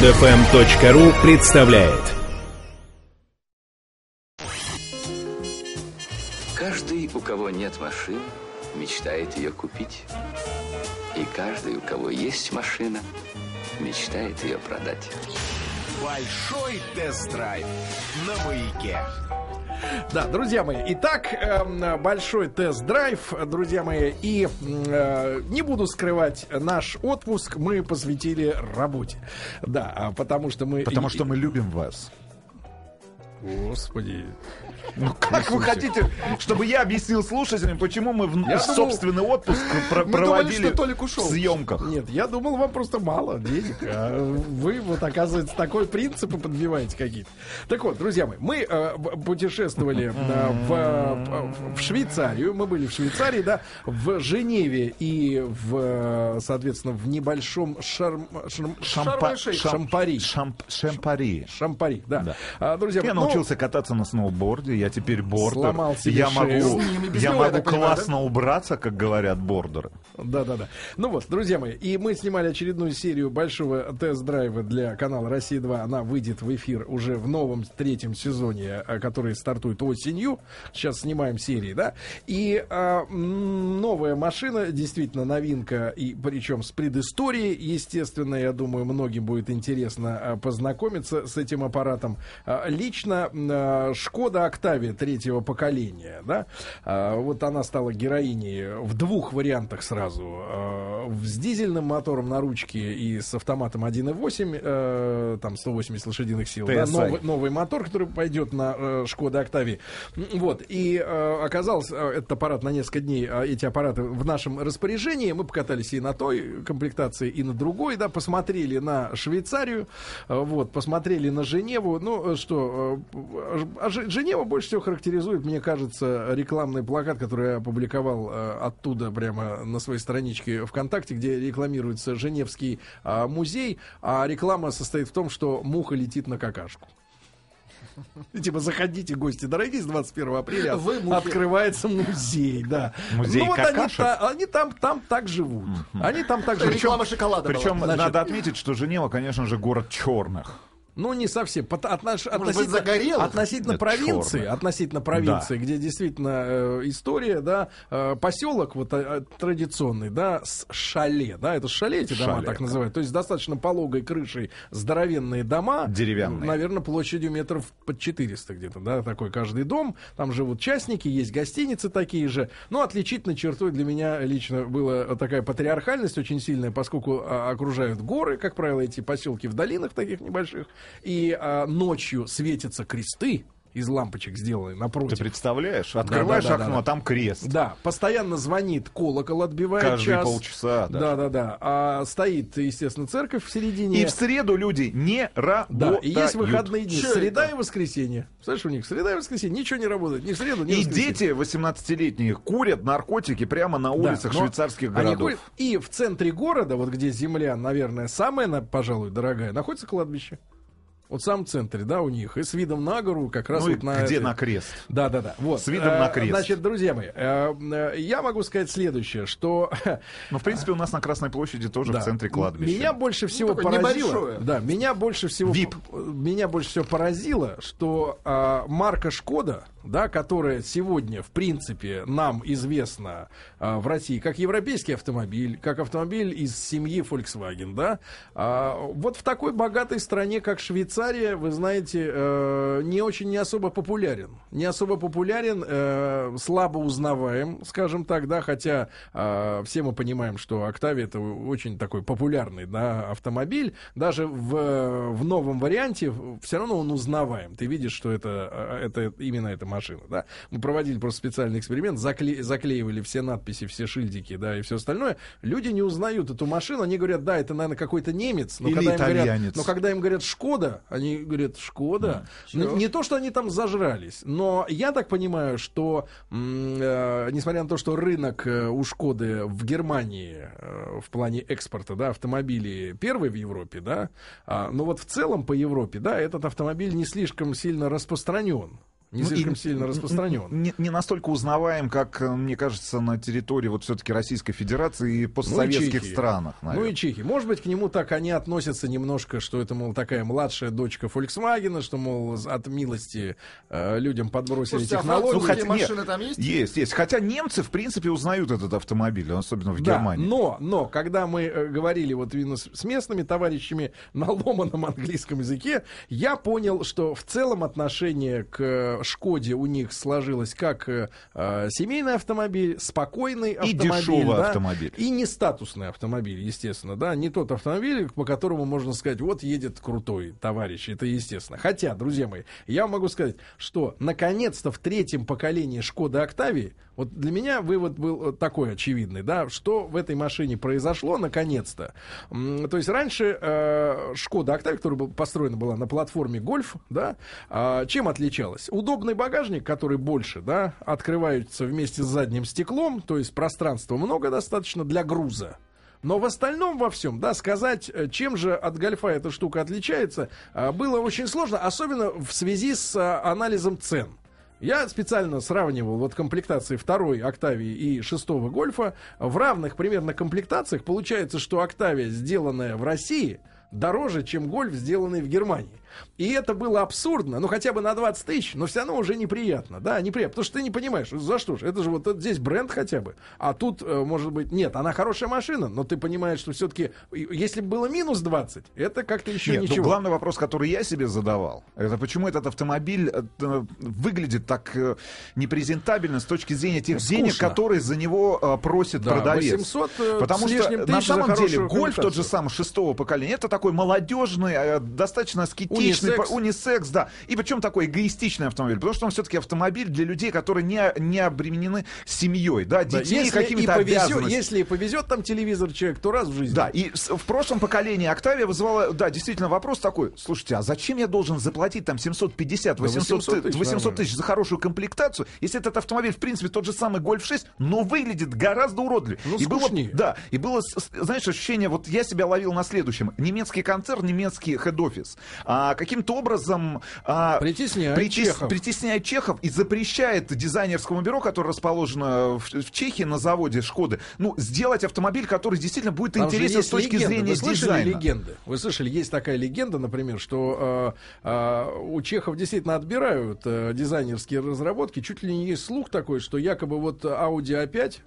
podfm.ru представляет. Каждый, у кого нет машины, мечтает ее купить. И каждый, у кого есть машина, мечтает ее продать. Большой тест-драйв на Маяке. Да, друзья мои, итак, большой тест-драйв, друзья мои, и не буду скрывать, наш отпуск мы посвятили работе, да, потому что мы... Потому что мы любим вас. Господи. Ну, как вы хотите, чтобы я объяснил слушателям, почему мы собственный отпуск проводили в съемках? Нет, я думал, вам просто мало денег, а вы, вот, оказывается, такой принцип подбиваете какие-то. Так вот, друзья мои, мы путешествовали в Швейцарию, мы были в Швейцарии, да, в Женеве и, соответственно, в небольшом Шампари, да. Друзья, я научился кататься на сноуборде. Я теперь бордер. Я могу классно убраться, как говорят бордеры. Да. Ну вот, друзья мои, и мы снимали очередную серию большого тест-драйва для канала «Россия-2». Она выйдет в эфир уже в новом третьем сезоне, который стартует осенью. Сейчас снимаем серии, да. И новая машина, действительно новинка, и причем с предысторией. Естественно, я думаю, многим будет интересно познакомиться с этим аппаратом. Лично Шкода Октавия третьего поколения, да, вот она стала героиней в двух вариантах сразу, с дизельным мотором на ручке и с автоматом 1.8, там 180 лошадиных сил, да? Новый мотор, который пойдет на Шкода Октавии, вот, и оказалось, этот аппарат на несколько дней, эти аппараты в нашем распоряжении, мы покатались и на той комплектации, и на другой, да, посмотрели на Швейцарию, вот, посмотрели на Женеву, ну, что, Женева больше всего характеризует, мне кажется, рекламный плакат, который я опубликовал оттуда прямо на своей страничке ВКонтакте, где рекламируется Женевский музей, а реклама состоит в том, что муха летит на какашку. Типа, заходите, гости дорогие, с 21 апреля открывается музей, да. Музей какашек? Они там так живут. Они там так живут. Реклама шоколада. Причем надо отметить, что Женева, конечно же, город черных. Ну, не совсем. Относительно провинции, да, где действительно история, да, поселок вот, традиционный, да, с шале, да, это шале эти дома так называют, то есть достаточно пологой крышей здоровенные дома. Деревянные. Наверное, площадью метров под 400 где-то, да, такой каждый дом, там живут частники, есть гостиницы такие же, но отличительной чертой для меня лично была такая патриархальность очень сильная, поскольку окружают горы, как правило, эти поселки в долинах таких небольших, и ночью светятся кресты из лампочек сделаны напротив. Ты представляешь? Открываешь окно, а там крест. Да, постоянно звонит колокол, отбивает каждые полчаса. Да. А стоит, естественно, церковь в середине. И в среду люди не работают. Да, и есть выходные дни. Среда и воскресенье. Слышишь, у них среда и воскресенье. Ничего не работает. Ни в среду, ни в воскресенье. И дети 18-летние курят наркотики прямо на улицах швейцарских городов. И в центре города, вот где земля, наверное, самая, пожалуй, дорогая, находится кладбище. Вот в самом центре, да, у них. И с видом на гору как раз вот на... где на крест. Да. Вот. С видом на крест. Значит, друзья мои, я могу сказать следующее, что... Ну, в принципе, у нас на Красной площади тоже в центре кладбище. Меня больше всего поразило... Да, меня больше всего поразило, что марка «Шкода», да, которая сегодня, в принципе, нам известна в России как европейский автомобиль, как автомобиль из семьи Volkswagen, да, вот в такой богатой стране, как Швейцария, вы знаете, не особо популярен, слабо узнаваем, скажем так, да, хотя все мы понимаем, что Октавия — это очень такой популярный, да, автомобиль, даже в новом варианте все равно он узнаваем, ты видишь, что это именно эта машина, да. Мы проводили просто специальный эксперимент, заклеивали все надписи, все шильдики, да, и все остальное. Люди не узнают эту машину, они говорят, да, это, наверное, какой-то немец, но когда им говорят «Шкода», они говорят «Шкода». Да, не то, что они там зажрались, но я так понимаю, что несмотря на то, что рынок у «Шкоды» в Германии в плане экспорта, да, автомобилей первый в Европе, да, но вот в целом по Европе, да, этот автомобиль не слишком сильно распространен. не слишком сильно распространен. Не настолько узнаваем, как, мне кажется, на территории вот все-таки Российской Федерации и постсоветских странах. Наверное. Ну и чехи. Может быть, к нему так они относятся немножко, что это, мол, такая младшая дочка Volkswagen, что, мол, от милости людям подбросили технологии. Ну, хотя, машины там есть? Есть. Хотя немцы, в принципе, узнают этот автомобиль, особенно в Германии. Но когда мы говорили вот с местными товарищами на ломаном английском языке, я понял, что в целом отношение к Шкоде у них сложилось как семейный автомобиль, спокойный автомобиль. И дешевый автомобиль. И не статусный автомобиль, естественно. Да, не тот автомобиль, по которому можно сказать, вот едет крутой товарищ. Это естественно. Хотя, друзья мои, я могу сказать, что наконец-то в третьем поколении Шкоды Октавии, вот для меня вывод был такой очевидный, да, что в этой машине произошло наконец-то. То есть раньше Шкода Октавия, которая построена была на платформе Golf, да, чем отличалась? Удобный багажник, который больше, да, открывается вместе с задним стеклом, то есть пространства много достаточно для груза. Но в остальном во всем, да, сказать, чем же от Гольфа эта штука отличается, было очень сложно, особенно в связи с анализом цен. Я специально сравнивал вот комплектации 2-й Октавии и 6-го Гольфа. В равных примерно комплектациях получается, что Октавия, сделанная в России, дороже, чем Гольф, сделанный в Германии. И это было абсурдно, ну хотя бы на 20 тысяч, но все равно уже неприятно, да, неприятно, потому что ты не понимаешь, за что же, это же вот здесь бренд хотя бы, а тут, может быть, нет, она хорошая машина, но ты понимаешь, что все-таки, если бы было минус 20, это как-то еще нет, ничего. Ну, главный вопрос, который я себе задавал, это почему этот автомобиль выглядит так непрезентабельно с точки зрения тех денег, которые за него просит продавец. 800 потому что на самом деле Гольф тот же самый 6-го поколения, это такой молодежный, достаточно аскетичный, унисекс, да. И причем такой эгоистичный автомобиль, потому что он все-таки автомобиль для людей, которые не обременены семьей, да, детей, да, какими-то обязанностями. Если и повезет там телевизор человек, то раз в жизни. Да, и в прошлом поколении Октавия вызывала, да, действительно вопрос такой, слушайте, а зачем я должен заплатить там 750-800 тысяч за хорошую комплектацию, если этот автомобиль, в принципе, тот же самый Golf 6, но выглядит гораздо уродливее. Ну, скучнее. И было, знаешь, ощущение, вот я себя ловил на следующем. Немецкий концерн, немецкий хед-офис. Каким-то образом притесняет чехов и запрещает дизайнерскому бюро, которое расположено в Чехии на заводе Шкоды, ну, сделать автомобиль, который действительно будет интересен с точки зрения дизайна. Вы слышали, есть такая легенда, например, что у чехов действительно отбирают дизайнерские разработки. Чуть ли не есть слух такой, что якобы вот Audi A5,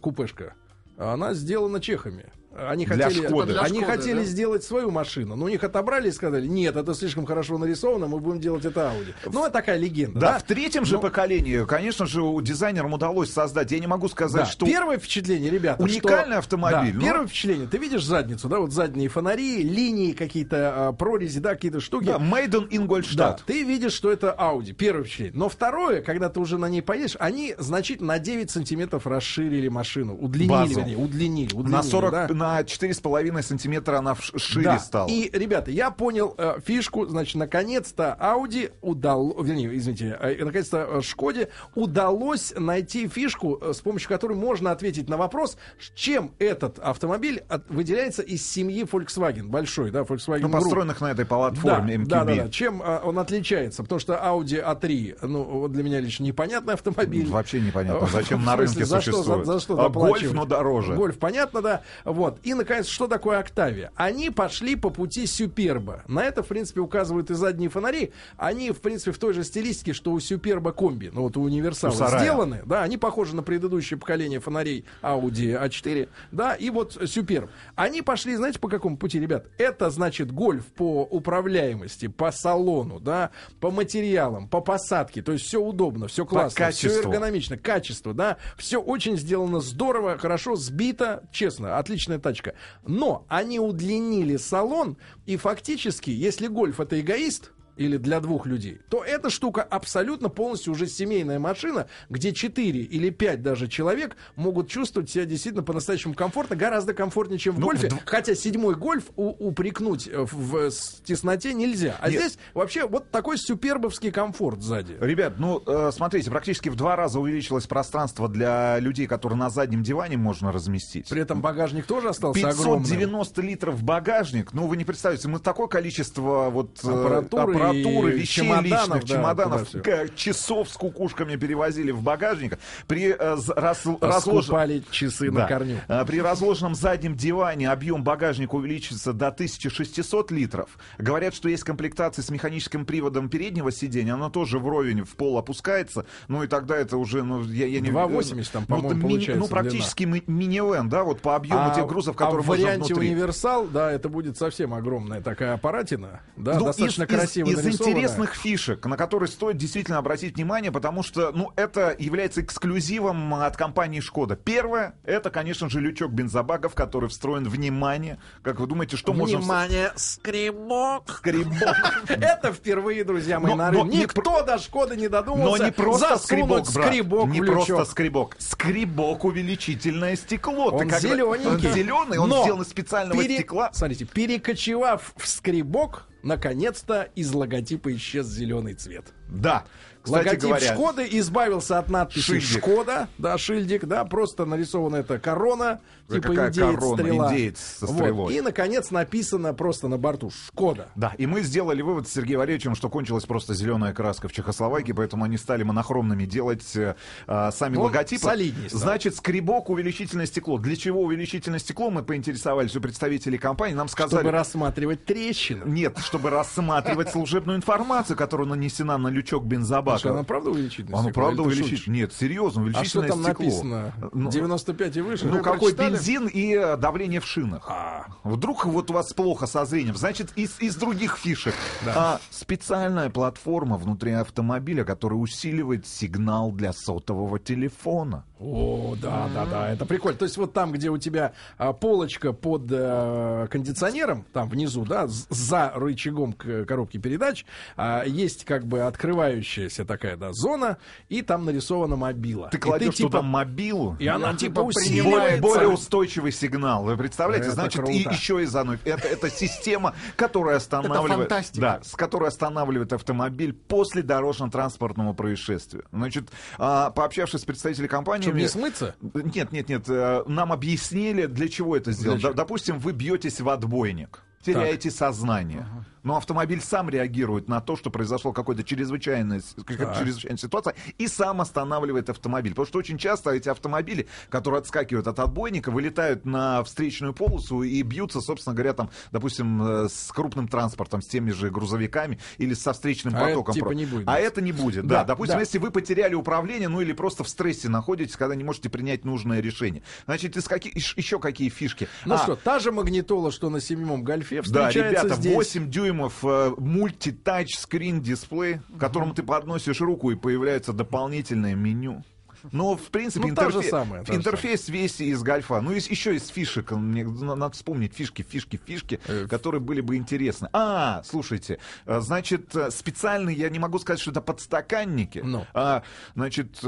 купешка, она сделана чехами. Они хотели сделать свою машину, но у них отобрали и сказали, нет, это слишком хорошо нарисовано, мы будем делать это Audi. Ну, это такая легенда. Да, да? В третьем же поколении, конечно же, дизайнерам удалось создать, я не могу сказать, да, что... Первое впечатление, ребята, уникальный автомобиль. Да, но... Первое впечатление, ты видишь задницу, да, вот задние фонари, линии какие-то, прорези, да, какие-то штуки. Да, made in Ingolstadt. Да, ты видишь, что это Audi, первое впечатление. Но второе, когда ты уже на ней поедешь, они значительно на 9 сантиметров расширили машину, удлинили. На 40, да? На 4,5 сантиметра она шире стала. И, ребята, я понял фишку. Значит, наконец-то Audi наконец-то Шкоде удалось найти фишку, с помощью которой можно ответить на вопрос, чем этот автомобиль выделяется из семьи Volkswagen. Большой, да, Volkswagen. Ну, построенных на этой платформе MQB. Да. Чем он отличается? Потому что Audi A3, ну, для меня лично непонятный автомобиль. Вообще непонятно, зачем на рынке существует. А Гольф, но дороже. Гольф, понятно, да. Вот. И, наконец, что такое Октавия? Они пошли по пути Суперба. На это, в принципе, указывают и задние фонари. Они, в принципе, в той же стилистике, что у Суперба комби, ну вот у универсала, сделаны. Да, они похожи на предыдущее поколение фонарей Audi A4. Да, и вот Суперб. Они пошли, знаете, по какому пути, ребят? Это, значит, Гольф по управляемости, по салону, да, по материалам, по посадке. То есть все удобно, все классно, все эргономично. Качество, да. Все очень сделано здорово, хорошо, сбито, честно, отличная тачка. Но они удлинили салон, и фактически, если Гольф — это эгоист или для двух людей, то эта штука абсолютно полностью уже семейная машина, где 4 или 5 даже человек могут чувствовать себя действительно по-настоящему комфортно, гораздо комфортнее, чем в Гольфе. Хотя 7-й Гольф упрекнуть в тесноте нельзя. А здесь вообще вот такой супербовский комфорт сзади. Ребят, ну смотрите, практически в 2 раза увеличилось пространство для людей, которые на заднем диване можно разместить. При этом багажник тоже остался 590 огромным. 590 литров багажник. Ну вы не представляете, мы такое количество вот аппаратуры аппаратуры, вещей личных, чемоданов, часов с кукушками перевозили в багажниках. При разложенном часы на корню. При разложенном заднем диване объем багажника увеличится до 1600 литров. Говорят, что есть комплектации с механическим приводом переднего сиденья, оно тоже вровень в пол опускается, ну и тогда это уже, ну, я не... 2,80 там, по-моему, ну, получается. Ну, практически минивэн, да, вот по объему тех грузов, которые можно внутри. А в варианте универсал, да, это будет совсем огромная такая аппаратина, да, ну, достаточно красиво нарисованная. Из интересных фишек, на которые стоит действительно обратить внимание, потому что, ну, это является эксклюзивом от компании «Шкода». Первое, это, конечно же, лючок бензобагов, который встроен, внимание, как вы думаете, что можно... Внимание, скребок! Скребок! Это впервые, друзья мои, на рынке. Никто до «Шкоды» не додумался. Но не просто скребок, брат. Не просто скребок. Скребок — увеличительное стекло. Он зелененький. Он зеленый, он сделан из специального стекла. Смотрите, перекочевав в скребок, наконец-то из логотипа исчез зеленый цвет. Да. Кстати, логотип «Шкоды» избавился от надписи «Шкода», да, шильдик, да, просто нарисована эта корона, это типа индеец, корона, стрела. Индеец со стрелой. Вот. И, наконец, написано просто на борту «Шкода». Да, и мы сделали вывод с Сергеем Валерьевичем, что кончилась просто зеленая краска в Чехословакии, поэтому они стали монохромными делать сами логотипы. Солиднее. Значит, скребок, увеличительное стекло. Для чего увеличительное стекло? Мы поинтересовались у представителей компании, нам сказали... Чтобы рассматривать трещину. Нет, чтобы рассматривать служебную информацию, которая нанесена на лючок бензобака. Она правда увеличительное стекло? Она правда увеличительное. Нет, серьезно, увеличительное стекло. А что там стекло написано? 95 и выше? Ну, какой бензин и давление в шинах. Вдруг вот у вас плохо со зрением. Значит, из других фишек. Да. Специальная платформа внутри автомобиля, которая усиливает сигнал для сотового телефона. О, да, да, да, это прикольно. То есть вот там, где у тебя полочка под кондиционером, там внизу, да, за рычагом коробки передач, есть как бы открывающаяся такая, да, зона, и там нарисована мобила. Ты кладешь туда мобилу, и она типа принимает более устойчивый сигнал. Вы представляете, это значит, круто. И еще и зануд. Это система, которая останавливает, да, с которой останавливает автомобиль после дорожно-транспортного происшествия. Значит, пообщавшись с представителями компании... Чтобы не смыться? Нет. Нам объяснили, для чего это сделано. Допустим, вы бьетесь в отбойник, теряете сознание. Но автомобиль сам реагирует на то, что произошла какая-то чрезвычайная ситуация, и сам останавливает автомобиль. Потому что очень часто эти автомобили, которые отскакивают от отбойника, вылетают на встречную полосу и бьются, собственно говоря, там, допустим, с крупным транспортом, с теми же грузовиками или со встречным потоком. Это, типа, не будет. Это не будет, да. Допустим, если вы потеряли управление, ну или просто в стрессе находитесь, когда не можете принять нужное решение. Значит, еще какие фишки? Ну что, та же магнитола, что на 7-м гольфе, встречается здесь. Да, ребята, здесь. 8 дюймов мультитач-скрин-дисплей, к которому ты подносишь руку, и появляется дополнительное меню. Но, в принципе, интерфейс весь из гольфа. Ну, еще из фишек. Мне надо вспомнить фишки, которые были бы интересны. Слушайте, значит, специально я не могу сказать, что это подстаканники. Значит,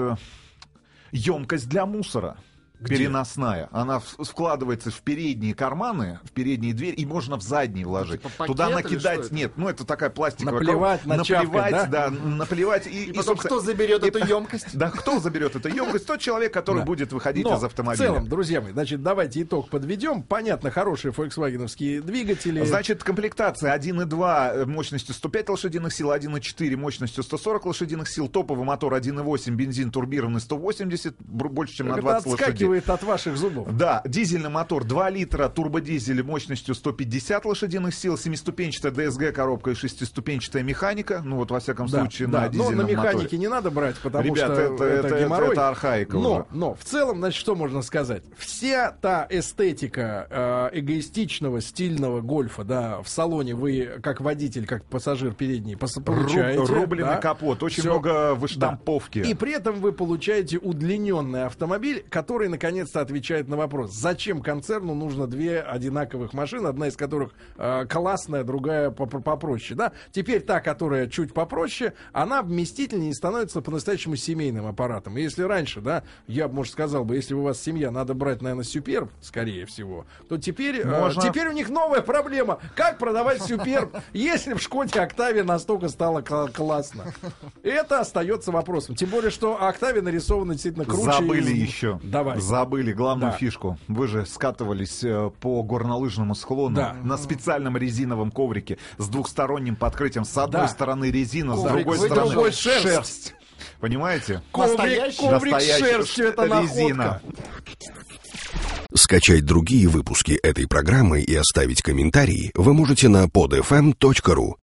емкость для мусора. Где? Переносная. Она вкладывается в передние карманы, в передние двери, и можно в задние вложить. Типа туда накидать... Нет, ну это такая пластиковая... Наплевать. И потом, кто заберет эту емкость? Да, кто заберет эту емкость? Тот человек, который будет выходить из автомобиля. В целом, друзья мои, значит, давайте итог подведем. Понятно, хорошие фольксвагеновские двигатели. Значит, комплектация 1.2 мощностью 105 лошадиных сил, 1.4 мощностью 140 лошадиных сил, топовый мотор 1.8, бензин турбированный 180, больше, чем на 20 лошадей. От ваших зубов. Да, дизельный мотор 2 литра, турбодизель мощностью 150 лошадиных сил, 7-ступенчатая ДСГ коробка и 6-ступенчатая механика. Ну вот, во всяком случае, на дизельном моторе. Но на механике не надо брать, потому что это геморрой. Это архаика. Но в целом, значит, что можно сказать? Вся та эстетика эгоистичного, стильного гольфа, да, в салоне вы, как водитель, как пассажир передний, получаете. Рубленый капот, очень много выштамповки. И при этом вы получаете удлиненный автомобиль, который, наконец-то, отвечает на вопрос, зачем концерну нужно две одинаковых машины, одна из которых классная, другая попроще, да? Теперь та, которая чуть попроще, она вместительнее и становится по-настоящему семейным аппаратом. И если раньше, да, я бы, может, сказал бы, если у вас семья, надо брать, наверное, Суперб, скорее всего, то теперь, теперь у них новая проблема. Как продавать Суперб, если в Шкоде Октавия настолько стало классно? Это остается вопросом. Тем более, что Октавия нарисована действительно круче. Забыли еще. Давай. Забыли главную фишку. Вы же скатывались по горнолыжному склону на специальном резиновом коврике с двухсторонним подкрытием. С одной стороны резина, коврик, с другой стороны шерсть. Понимаете? Коврик шерсть, это резина. Скачать другие выпуски этой программы и оставить комментарии вы можете на podfm.ru.